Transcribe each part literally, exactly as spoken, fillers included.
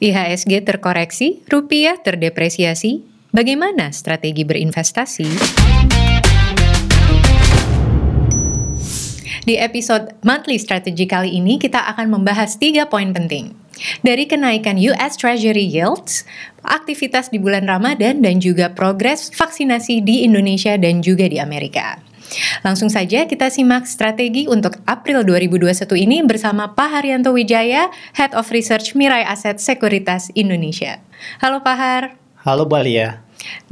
I H S G terkoreksi, rupiah terdepresiasi. Bagaimana strategi berinvestasi? Di episode Monthly Strategy kali ini kita akan membahas tiga poin penting. Dari kenaikan U S Treasury Yields, aktivitas di bulan Ramadan, dan juga progres vaksinasi di Indonesia dan juga di Amerika. Langsung saja kita simak strategi untuk April dua ribu dua puluh satu ini bersama Pak Haryanto Wijaya, Head of Research Mirai Asset Sekuritas Indonesia. Halo Pak Har. Halo Mbak Lia.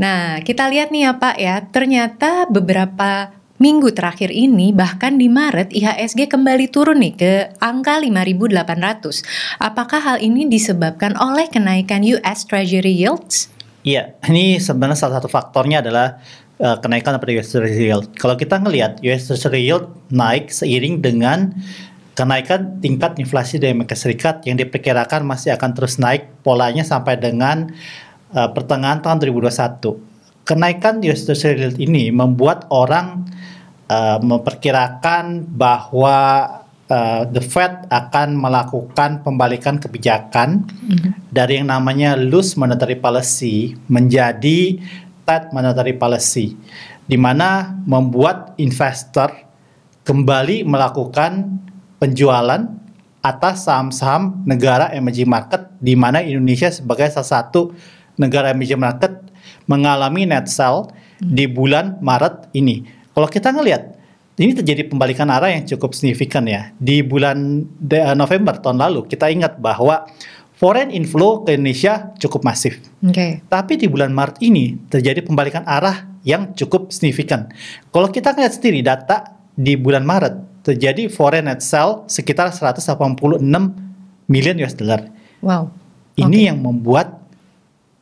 Nah, kita lihat nih ya Pak ya, ternyata beberapa minggu terakhir ini, bahkan di Maret, I H S G kembali turun nih ke angka lima ribu delapan ratus. Apakah hal ini disebabkan oleh kenaikan U S Treasury Yields? Iya, ini sebenarnya salah satu faktornya adalah kenaikan pada U S Treasury Yield. Kalau kita ngelihat U S Treasury Yield naik seiring dengan kenaikan tingkat inflasi di Amerika Serikat yang diperkirakan masih akan terus naik polanya sampai dengan uh, pertengahan tahun dua ribu dua puluh satu. Kenaikan U S Treasury Yield ini membuat orang uh, memperkirakan bahwa uh, The Fed akan melakukan pembalikan kebijakan mm-hmm. dari yang namanya loose monetary policy menjadi tight monetary policy, di mana membuat investor kembali melakukan penjualan atas saham-saham negara emerging market, di mana Indonesia sebagai salah satu negara emerging market mengalami net sell di bulan Maret ini. Kalau kita ngelihat, ini terjadi pembalikan arah yang cukup signifikan ya. Di bulan November tahun lalu, kita ingat bahwa foreign inflow ke Indonesia cukup masif. Okay. Tapi di bulan Maret ini terjadi pembalikan arah yang cukup signifikan. Kalau kita lihat sendiri data di bulan Maret, terjadi foreign net sell sekitar seratus delapan puluh enam miliar U S dollar. Wow. Ini okay. yang membuat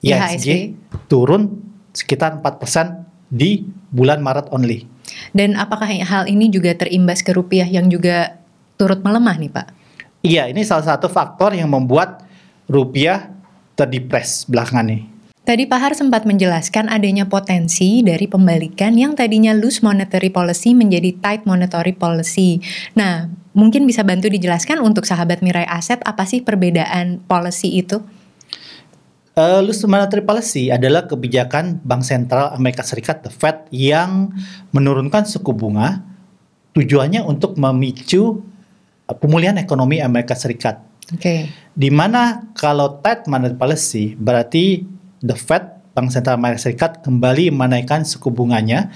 I H S G turun sekitar empat persen di bulan Maret only. Dan apakah hal ini juga terimbas ke rupiah yang juga turut melemah nih Pak? Iya, ini salah satu faktor yang membuat rupiah terdepres belakangan nih. Tadi Pak Har sempat menjelaskan adanya potensi dari pembalikan yang tadinya loose monetary policy menjadi tight monetary policy. Nah, mungkin bisa bantu dijelaskan untuk sahabat Mirai Aset, apa sih perbedaan policy itu? Uh, loose monetary policy adalah kebijakan Bank Sentral Amerika Serikat, The Fed, yang menurunkan suku bunga tujuannya untuk memicu pemulihan ekonomi Amerika Serikat. Okay. Dimana kalau tight monetary policy berarti The Fed, Bank Sentral Amerika Serikat, kembali menaikkan suku bunganya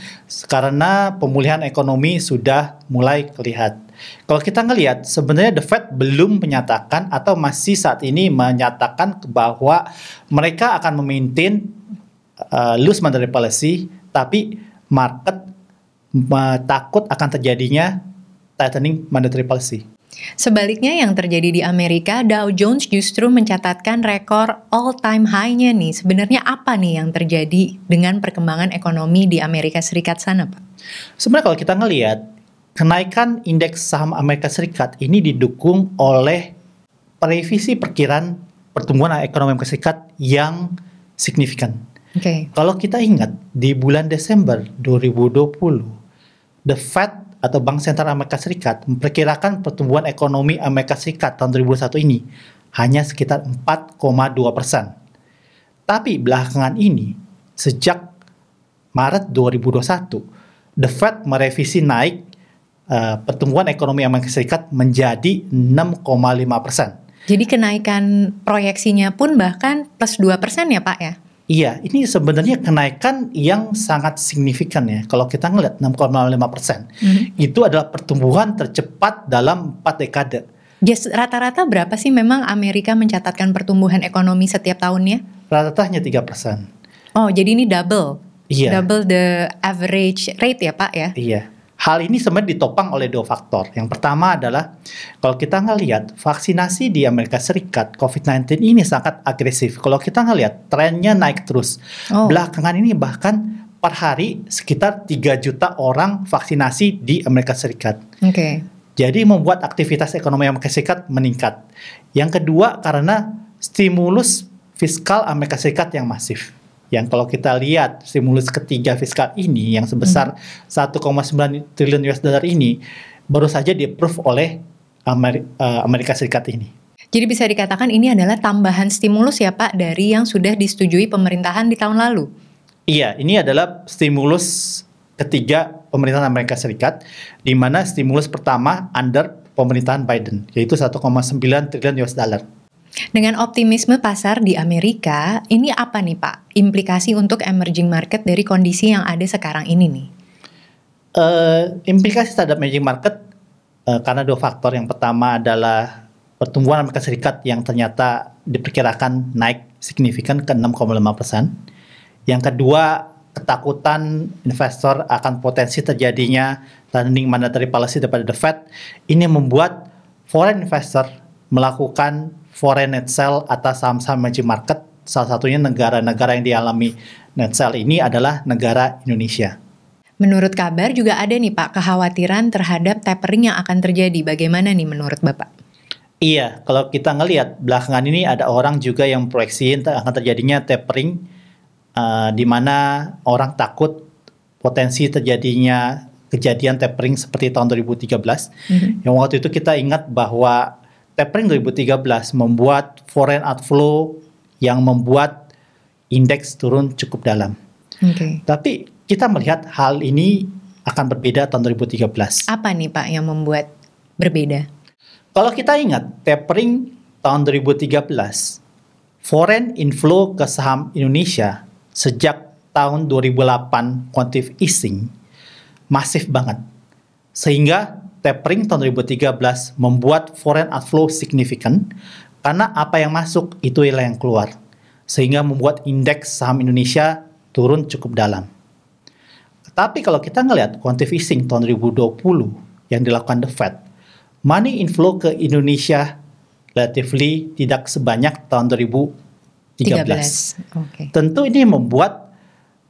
karena pemulihan ekonomi sudah mulai kelihatan. Kalau kita ngelihat, sebenarnya The Fed belum menyatakan atau masih saat ini menyatakan bahwa mereka akan memaintain uh, loose monetary policy, tapi market uh, takut akan terjadinya tightening monetary policy. Sebaliknya yang terjadi di Amerika, Dow Jones justru mencatatkan rekor all-time high-nya nih. Sebenarnya apa nih yang terjadi dengan perkembangan ekonomi di Amerika Serikat sana, Pak? Sebenarnya kalau kita ngelihat, kenaikan indeks saham Amerika Serikat ini didukung oleh revisi perkiraan pertumbuhan ekonomi Amerika Serikat yang signifikan. Okay. Kalau kita ingat, di bulan Desember dua ribu dua puluh, The Fed atau Bank Sentral Amerika Serikat memperkirakan pertumbuhan ekonomi Amerika Serikat tahun dua ribu dua puluh satu ini hanya sekitar empat koma dua persen. Tapi belakangan ini, sejak Maret dua ribu dua puluh satu, The Fed merevisi naik uh, pertumbuhan ekonomi Amerika Serikat menjadi enam koma lima persen. Jadi kenaikan proyeksinya pun bahkan plus dua persen ya Pak ya? Iya, ini sebenarnya kenaikan yang sangat signifikan ya. Kalau kita ngelihat enam koma lima persen, mm-hmm. itu adalah pertumbuhan tercepat dalam empat dekade. Yes, rata-rata berapa sih memang Amerika mencatatkan pertumbuhan ekonomi setiap tahunnya? Rata-rata hanya tiga persen. Oh, jadi ini double? Iya. Double the average rate ya Pak ya? Iya. Hal ini sebenarnya ditopang oleh dua faktor. Yang pertama adalah, kalau kita ngelihat vaksinasi di Amerika Serikat, covid sembilan belas ini sangat agresif. Kalau kita ngelihat, trennya naik terus. Oh. Belakangan ini bahkan per hari sekitar tiga juta orang vaksinasi di Amerika Serikat. Okay. Jadi membuat aktivitas ekonomi Amerika Serikat meningkat. Yang kedua, karena stimulus fiskal Amerika Serikat yang masif. Yang kalau kita lihat stimulus ketiga fiskal ini yang sebesar hmm. satu koma sembilan triliun U S dollar ini baru saja di-approve oleh Amerika, Amerika Serikat ini. Jadi bisa dikatakan ini adalah tambahan stimulus ya Pak dari yang sudah disetujui pemerintahan di tahun lalu. Iya, ini adalah stimulus ketiga pemerintahan Amerika Serikat, di mana stimulus pertama under pemerintahan Biden, yaitu satu koma sembilan triliun U S dollar. Dengan optimisme pasar di Amerika, ini apa nih Pak implikasi untuk emerging market dari kondisi yang ada sekarang ini nih? Uh, implikasi terhadap emerging market uh, karena dua faktor. Yang pertama adalah pertumbuhan Amerika Serikat yang ternyata diperkirakan naik signifikan ke enam koma lima persen. Yang kedua, ketakutan investor akan potensi terjadinya tightening monetary policy daripada The Fed. Ini membuat foreign investor melakukan foreign net sell atas saham-saham emerging market. Salah satunya negara-negara yang dialami net sell ini adalah negara Indonesia. Menurut kabar juga ada nih Pak kekhawatiran terhadap tapering yang akan terjadi. Bagaimana nih menurut Bapak? Iya, kalau kita ngelihat belakangan ini ada orang juga yang proyeksiin akan terjadinya tapering, uh, di mana orang takut potensi terjadinya kejadian tapering seperti tahun dua ribu tiga belas. Mm-hmm. Yang waktu itu kita ingat bahwa tapering dua ribu tiga belas membuat foreign outflow yang membuat indeks turun cukup dalam. Okay. Tapi kita melihat hal ini akan berbeda tahun dua ribu tiga belas. Apa nih Pak yang membuat berbeda? Kalau kita ingat tapering tahun dua ribu tiga belas, foreign inflow ke saham Indonesia sejak tahun dua ribu delapan quantitative easing masif banget. Sehingga tapering tahun dua ribu tiga belas membuat foreign outflow signifikan, karena apa yang masuk itulah yang keluar, sehingga membuat indeks saham Indonesia turun cukup dalam. Tapi kalau kita ngelihat quantitative easing tahun dua ribu dua puluh yang dilakukan The Fed, money inflow ke Indonesia relatively tidak sebanyak tahun dua ribu tiga belas. Okay. Tentu ini membuat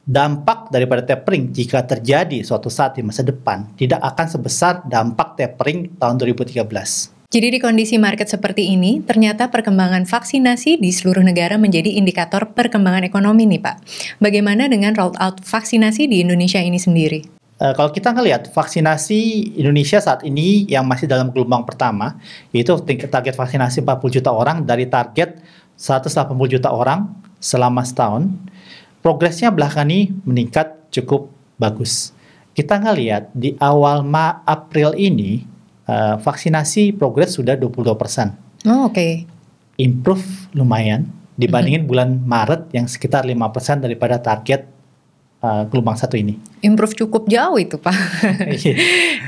dampak daripada tapering jika terjadi suatu saat di masa depan tidak akan sebesar dampak tapering tahun dua ribu tiga belas. Jadi di kondisi market seperti ini, ternyata perkembangan vaksinasi di seluruh negara menjadi indikator perkembangan ekonomi nih Pak. Bagaimana dengan rollout vaksinasi di Indonesia ini sendiri? E, kalau kita ngelihat vaksinasi Indonesia saat ini yang masih dalam gelombang pertama, yaitu target vaksinasi empat puluh juta orang dari target seratus delapan puluh juta orang selama setahun. Progresnya belakangan ini meningkat cukup bagus. Kita ngelihat di awal Ma April ini uh, vaksinasi progres sudah dua puluh dua persen. Oh, oke. Okay. Improve lumayan dibandingin mm-hmm. bulan Maret yang sekitar lima persen daripada target uh, gelombang satu ini. Improve cukup jauh itu, Pak.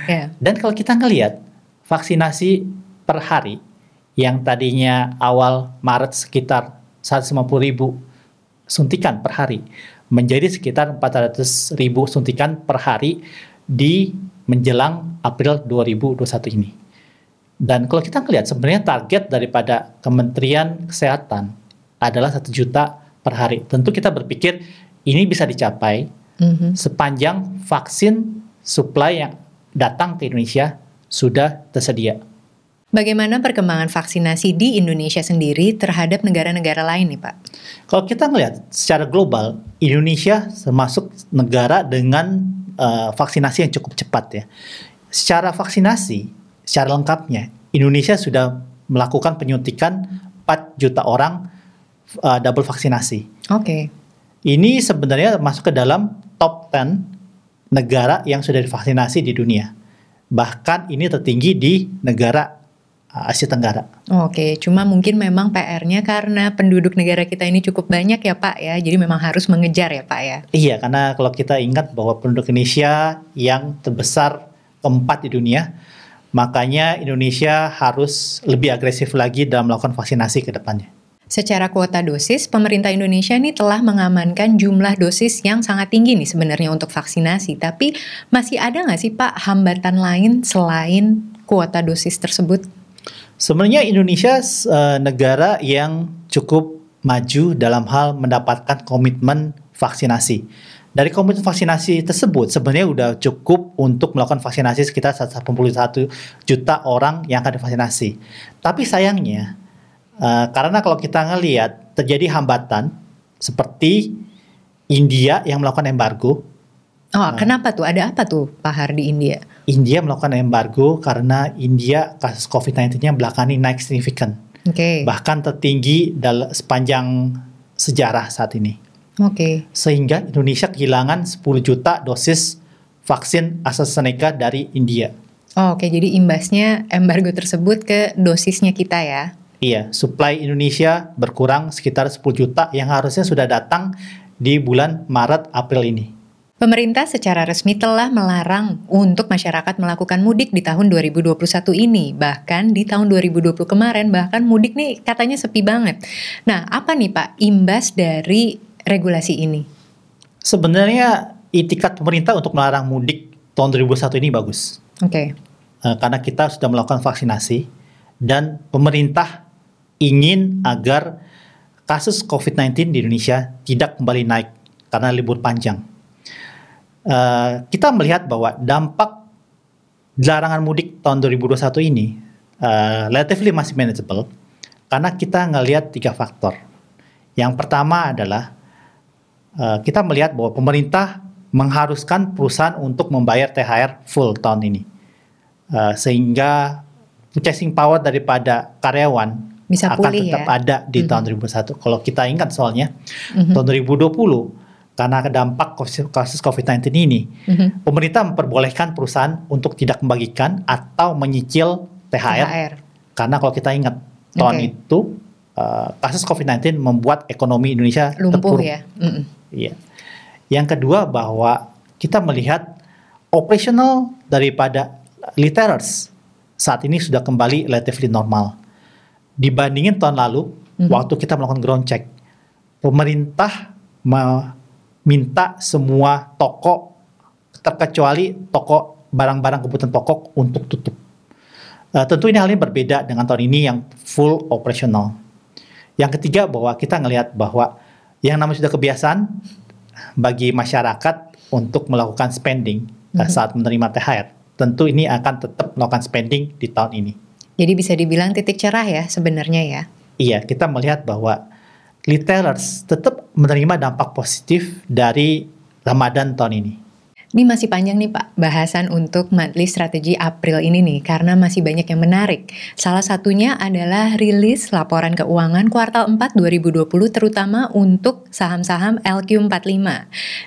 yeah. Dan kalau kita ngelihat vaksinasi per hari yang tadinya awal Maret sekitar seratus lima puluh ribu suntikan per hari menjadi sekitar empat ratus ribu suntikan per hari di menjelang April dua ribu dua puluh satu ini. Dan kalau kita melihat sebenarnya target daripada Kementerian Kesehatan adalah satu juta per hari. Tentu kita berpikir ini bisa dicapai mm-hmm. sepanjang vaksin supply yang datang ke Indonesia sudah tersedia. Bagaimana perkembangan vaksinasi di Indonesia sendiri terhadap negara-negara lain nih Pak? Kalau kita melihat secara global, Indonesia termasuk negara dengan uh, vaksinasi yang cukup cepat ya. Secara vaksinasi, secara lengkapnya, Indonesia sudah melakukan penyuntikan empat juta orang uh, double vaksinasi. Oke. Okay. Ini sebenarnya masuk ke dalam top sepuluh negara yang sudah divaksinasi di dunia. Bahkan ini tertinggi di negara Asia Tenggara. Oke, cuma mungkin memang P R-nya karena penduduk negara kita ini cukup banyak ya Pak ya, jadi memang harus mengejar ya Pak ya. Iya, karena kalau kita ingat bahwa penduduk Indonesia yang terbesar keempat di dunia, makanya Indonesia harus lebih agresif lagi dalam melakukan vaksinasi ke depannya. Secara kuota dosis, pemerintah Indonesia ini telah mengamankan jumlah dosis yang sangat tinggi nih sebenarnya untuk vaksinasi, tapi masih ada nggak sih Pak hambatan lain selain kuota dosis tersebut? Sebenarnya Indonesia uh, negara yang cukup maju dalam hal mendapatkan komitmen vaksinasi. Dari komitmen vaksinasi tersebut sebenarnya udah cukup untuk melakukan vaksinasi sekitar seratus delapan puluh satu juta orang yang akan divaksinasi. Tapi sayangnya uh, karena kalau kita ngelihat terjadi hambatan seperti India yang melakukan embargo. Oh, uh, kenapa tuh? Ada apa tuh Pak Har di India? India melakukan embargo karena India kasus covid sembilan belas-nya belakangan ini naik signifikan. okay. bahkan tertinggi dalam sepanjang sejarah saat ini. Okay. Sehingga Indonesia kehilangan sepuluh juta dosis vaksin AstraZeneca dari India. Oh, Oke, okay. Jadi imbasnya embargo tersebut ke dosisnya kita ya? Iya, supply Indonesia berkurang sekitar sepuluh juta yang harusnya sudah datang di bulan Maret April ini. Pemerintah secara resmi telah melarang untuk masyarakat melakukan mudik di tahun dua ribu dua puluh satu ini. Bahkan di tahun dua ribu dua puluh kemarin, bahkan mudik nih katanya sepi banget. Nah, apa nih Pak imbas dari regulasi ini? Sebenarnya itikat pemerintah untuk melarang mudik tahun dua ribu dua puluh satu ini bagus. Oke. Okay. Karena kita sudah melakukan vaksinasi dan pemerintah ingin agar kasus covid sembilan belas di Indonesia tidak kembali naik karena libur panjang. Uh, kita melihat bahwa dampak larangan mudik tahun dua ribu dua puluh satu ini uh, relatively masih manageable karena kita ngelihat tiga faktor. Yang pertama adalah uh, kita melihat bahwa pemerintah mengharuskan perusahaan untuk membayar T H R full tahun ini, uh, sehingga purchasing power daripada karyawan bisa akan pulih, tetap ya? Ada di mm-hmm. tahun dua ribu dua puluh satu. Kalau kita ingat soalnya mm-hmm. tahun dua ribu dua puluh karena dampak kasus covid sembilan belas ini, mm-hmm. pemerintah memperbolehkan perusahaan untuk tidak membagikan atau menyicil T H R. T H R. Karena kalau kita ingat, tahun okay. itu uh, kasus covid sembilan belas membuat ekonomi Indonesia lumpuh ya. Mm-hmm. Iya. Yang kedua bahwa kita melihat operational daripada retailers saat ini sudah kembali relatively normal. Dibandingin tahun lalu, mm-hmm. waktu kita melakukan ground check, pemerintah me- minta semua toko terkecuali toko barang-barang kebutuhan pokok untuk tutup. Uh, tentu ini halnya berbeda dengan tahun ini yang full operational. Yang ketiga bahwa kita ngelihat bahwa yang namanya sudah kebiasaan bagi masyarakat untuk melakukan spending mm-hmm. saat menerima T H R. Tentu ini akan tetap melakukan spending di tahun ini. Jadi bisa dibilang titik cerah ya sebenarnya ya. Iya, kita melihat bahwa retailers tetap menerima dampak positif dari Ramadan tahun ini. Ini masih panjang nih Pak bahasan untuk monthly strategy April ini nih karena masih banyak yang menarik. Salah satunya adalah rilis laporan keuangan kuartal empat dua ribu dua puluh terutama untuk saham-saham L Q empat puluh lima.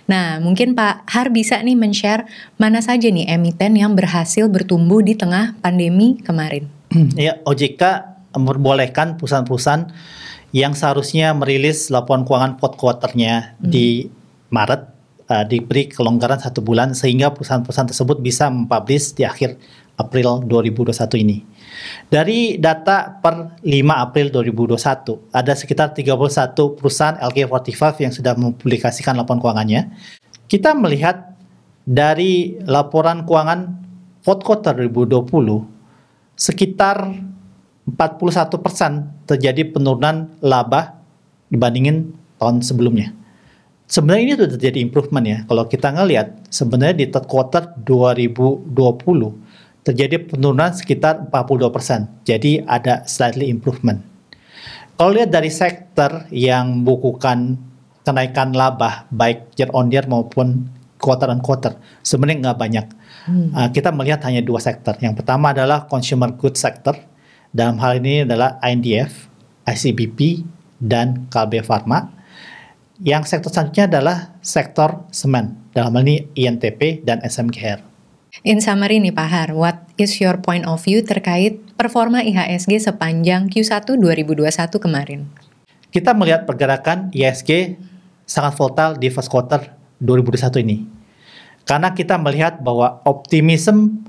Nah, mungkin Pak Har bisa nih men-share mana saja nih emiten yang berhasil bertumbuh di tengah pandemi kemarin. Ya, O J K memperbolehkan perusahaan-perusahaan yang seharusnya merilis laporan keuangan fourth quarter-nya hmm. di Maret uh, diberi kelonggaran satu bulan sehingga perusahaan-perusahaan tersebut bisa mempublish di akhir April dua ribu dua puluh satu ini. Dari data per lima April dua ribu dua puluh satu ada sekitar tiga puluh satu perusahaan L Q empat puluh lima yang sudah mempublikasikan laporan keuangannya. Kita melihat dari laporan keuangan fourth quarter dua ribu dua puluh sekitar empat puluh satu persen terjadi penurunan laba dibandingin tahun sebelumnya. Sebenarnya ini sudah terjadi improvement ya. Kalau kita ngelihat sebenarnya di third quarter dua ribu dua puluh terjadi penurunan sekitar empat puluh dua persen. Jadi ada slightly improvement. Kalau lihat dari sektor yang bukukan kenaikan laba baik year on year maupun quarter on quarter sebenarnya nggak banyak. Hmm. Uh, kita melihat hanya dua sektor. Yang pertama adalah consumer goods sector. Dalam hal ini adalah I N D F, I C B P, dan K B Farma. Yang sektor selanjutnya adalah sektor semen. Dalam hal ini I N T P dan S M G R. In summary nih Pak Har, what is your point of view terkait performa I H S G sepanjang Q satu dua ribu dua puluh satu kemarin? Kita melihat pergerakan I H S G sangat volatile di first quarter dua ribu dua puluh satu ini. Karena kita melihat bahwa optimism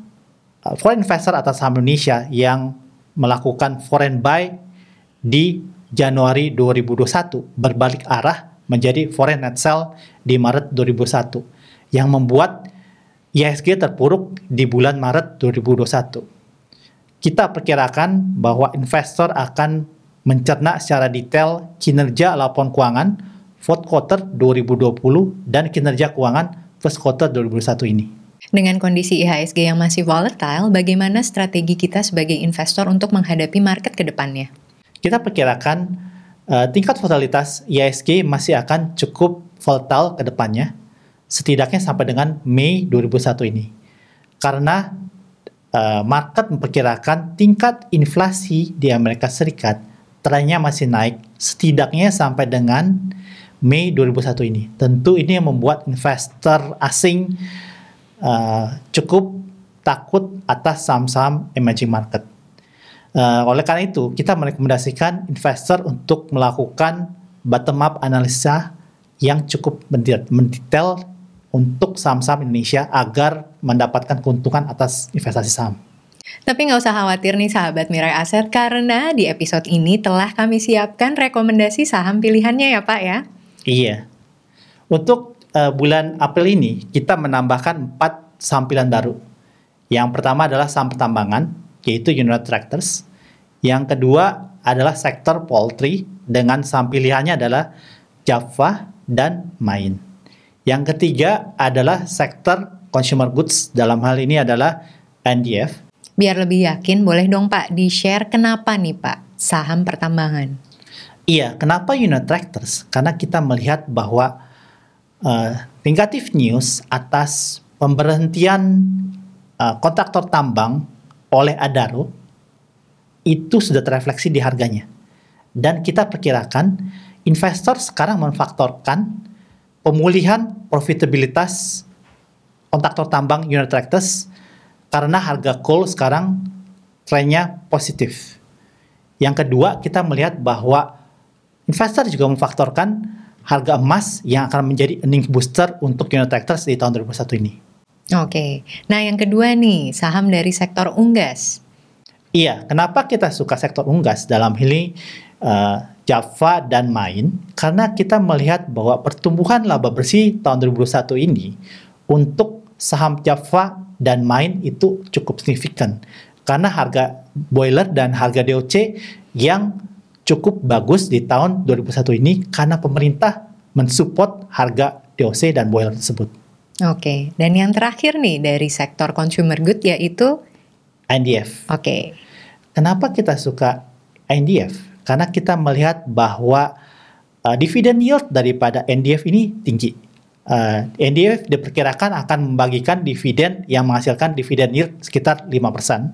foreign investor atas saham Indonesia yang melakukan foreign buy di Januari dua ribu dua puluh satu berbalik arah menjadi foreign net sell di Maret dua ribu dua puluh satu yang membuat I H S G terpuruk di bulan Maret dua ribu dua puluh satu. Kita perkirakan bahwa investor akan mencerna secara detail kinerja laporan keuangan fourth quarter dua ribu dua puluh dan kinerja keuangan first quarter dua ribu dua puluh satu ini. Dengan kondisi I H S G yang masih volatile, bagaimana strategi kita sebagai investor untuk menghadapi market ke depannya? Kita perkirakan uh, tingkat volatilitas I H S G masih akan cukup volatile ke depannya, setidaknya sampai dengan Mei dua ribu dua puluh satu ini. Karena uh, market memperkirakan tingkat inflasi di Amerika Serikat trennya masih naik setidaknya sampai dengan Mei dua ribu dua puluh satu ini. Tentu ini yang membuat investor asing uh, cukup takut atas saham-saham emerging market. Uh, oleh karena itu, kita merekomendasikan investor untuk melakukan bottom up analisa yang cukup mendetail untuk saham-saham Indonesia agar mendapatkan keuntungan atas investasi saham. Tapi nggak usah khawatir nih sahabat Mirai Aset, karena di episode ini telah kami siapkan rekomendasi saham pilihannya ya Pak ya? Iya. Untuk uh, bulan April ini kita menambahkan empat saham pilihan baru. Yang pertama adalah saham pertambangan, yaitu United Tractors. Yang kedua adalah sektor poultry dengan saham pilihannya adalah Java dan Main. Yang ketiga adalah sektor consumer goods, dalam hal ini adalah I N D F. Biar lebih yakin, boleh dong Pak di-share kenapa nih Pak saham pertambangan? Iya, kenapa United Tractors? Karena kita melihat bahwa uh, negatif news atas pemberhentian uh, kontraktor tambang oleh Adaro itu sudah terefleksi di harganya. Dan kita perkirakan investor sekarang memfaktorkan pemulihan profitabilitas kontraktor tambang United Tractors karena harga coal sekarang trennya positif. Yang kedua, kita melihat bahwa investor juga memfaktorkan harga emas yang akan menjadi earning booster untuk United Tractors di tahun dua ribu dua puluh satu ini. Oke, nah yang kedua nih, saham dari sektor unggas. Iya, kenapa kita suka sektor unggas dalam hili uh, Java dan Main? Karena kita melihat bahwa pertumbuhan laba bersih tahun dua ribu dua puluh satu ini untuk saham Java dan Main itu cukup signifikan karena harga boiler dan harga D O C yang cukup bagus di tahun dua ribu dua puluh satu ini karena pemerintah mensupport harga D O C dan boiler tersebut. Oke, dan yang terakhir nih dari sektor consumer good yaitu I N D F. Oke. Kenapa kita suka I N D F? Karena kita melihat bahwa uh, dividend yield daripada I N D F ini tinggi. Uh, I N D F diperkirakan akan membagikan dividen yang menghasilkan dividen yield sekitar lima persen.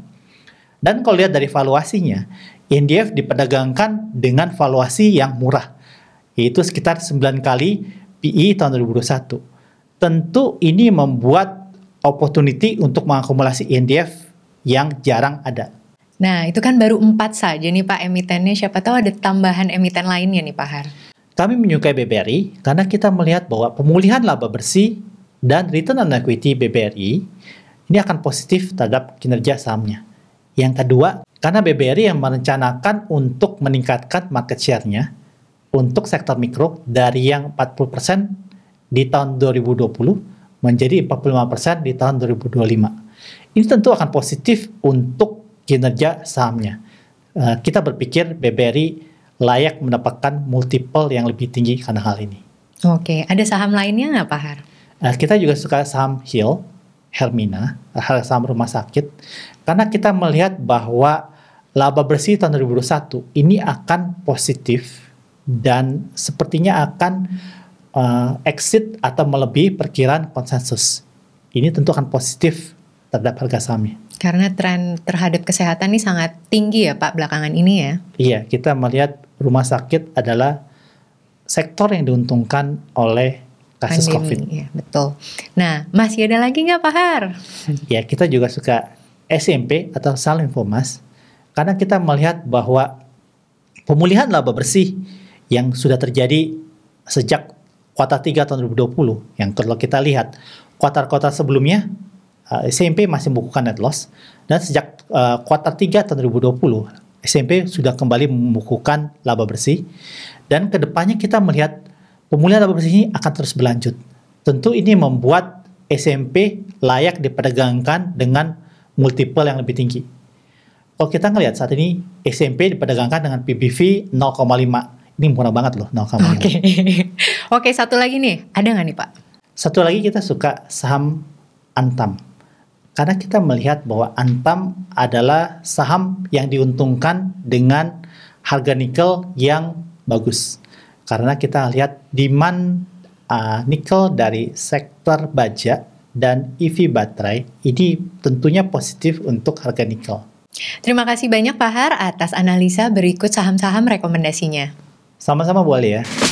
Dan kalau lihat dari valuasinya, I N D F diperdagangkan dengan valuasi yang murah, yaitu sekitar sembilan kali P E tahun dua ribu dua puluh satu. Tentu ini membuat opportunity untuk mengakumulasi I N D F yang jarang ada. Nah, itu kan baru empat saja nih Pak emitennya, siapa tahu ada tambahan emiten lainnya nih Pak Har. Kami menyukai B B R I karena kita melihat bahwa pemulihan laba bersih dan return on equity B B R I ini akan positif terhadap kinerja sahamnya. Yang kedua, karena B B R I yang merencanakan untuk meningkatkan market share-nya untuk sektor mikro dari yang empat puluh persen di tahun dua ribu dua puluh menjadi empat puluh lima persen di tahun dua ribu dua puluh lima. Ini tentu akan positif untuk kinerja sahamnya. Kita berpikir B B R I layak mendapatkan multiple yang lebih tinggi karena hal ini. Oke, ada saham lainnya nggak Pak Har? Nah, kita juga suka saham Hill Hermina, saham rumah sakit, karena kita melihat bahwa laba bersih tahun dua ribu dua puluh satu ini akan positif dan sepertinya akan uh, exit atau melebihi perkiraan konsensus. Ini tentu akan positif terhadap harga sahamnya. Karena tren terhadap kesehatan ini sangat tinggi ya Pak belakangan ini ya. Iya, kita melihat rumah sakit adalah sektor yang diuntungkan oleh kasus pandemi, COVID. Iya, betul. Nah, masih ada lagi nggak Pak Har? Ya, kita juga suka S M P atau Salim Fomas karena kita melihat bahwa pemulihan laba bersih yang sudah terjadi sejak kuartal tiga tahun dua ribu dua puluh, yang kalau kita lihat kuartal-kuartal sebelumnya S M P masih membukukan net loss, dan sejak uh, kuartal tiga tahun dua ribu dua puluh S M P sudah kembali membukukan laba bersih, dan kedepannya kita melihat pemulihan laba bersih ini akan terus berlanjut. Tentu ini membuat S M P layak diperdagangkan dengan multiple yang lebih tinggi. Kalau kita ngelihat saat ini S M P diperdagangkan dengan P B V nol koma lima, ini murah banget loh nol koma lima. Oke, oke satu lagi nih, ada nggak nih Pak? Satu lagi kita suka saham Antam. Karena kita melihat bahwa Antam adalah saham yang diuntungkan dengan harga nikel yang bagus. Karena kita lihat demand uh, nikel dari sektor baja dan E V baterai ini tentunya positif untuk harga nikel. Terima kasih banyak Pak Har atas analisa berikut saham-saham rekomendasinya. Sama-sama Bu Ali ya.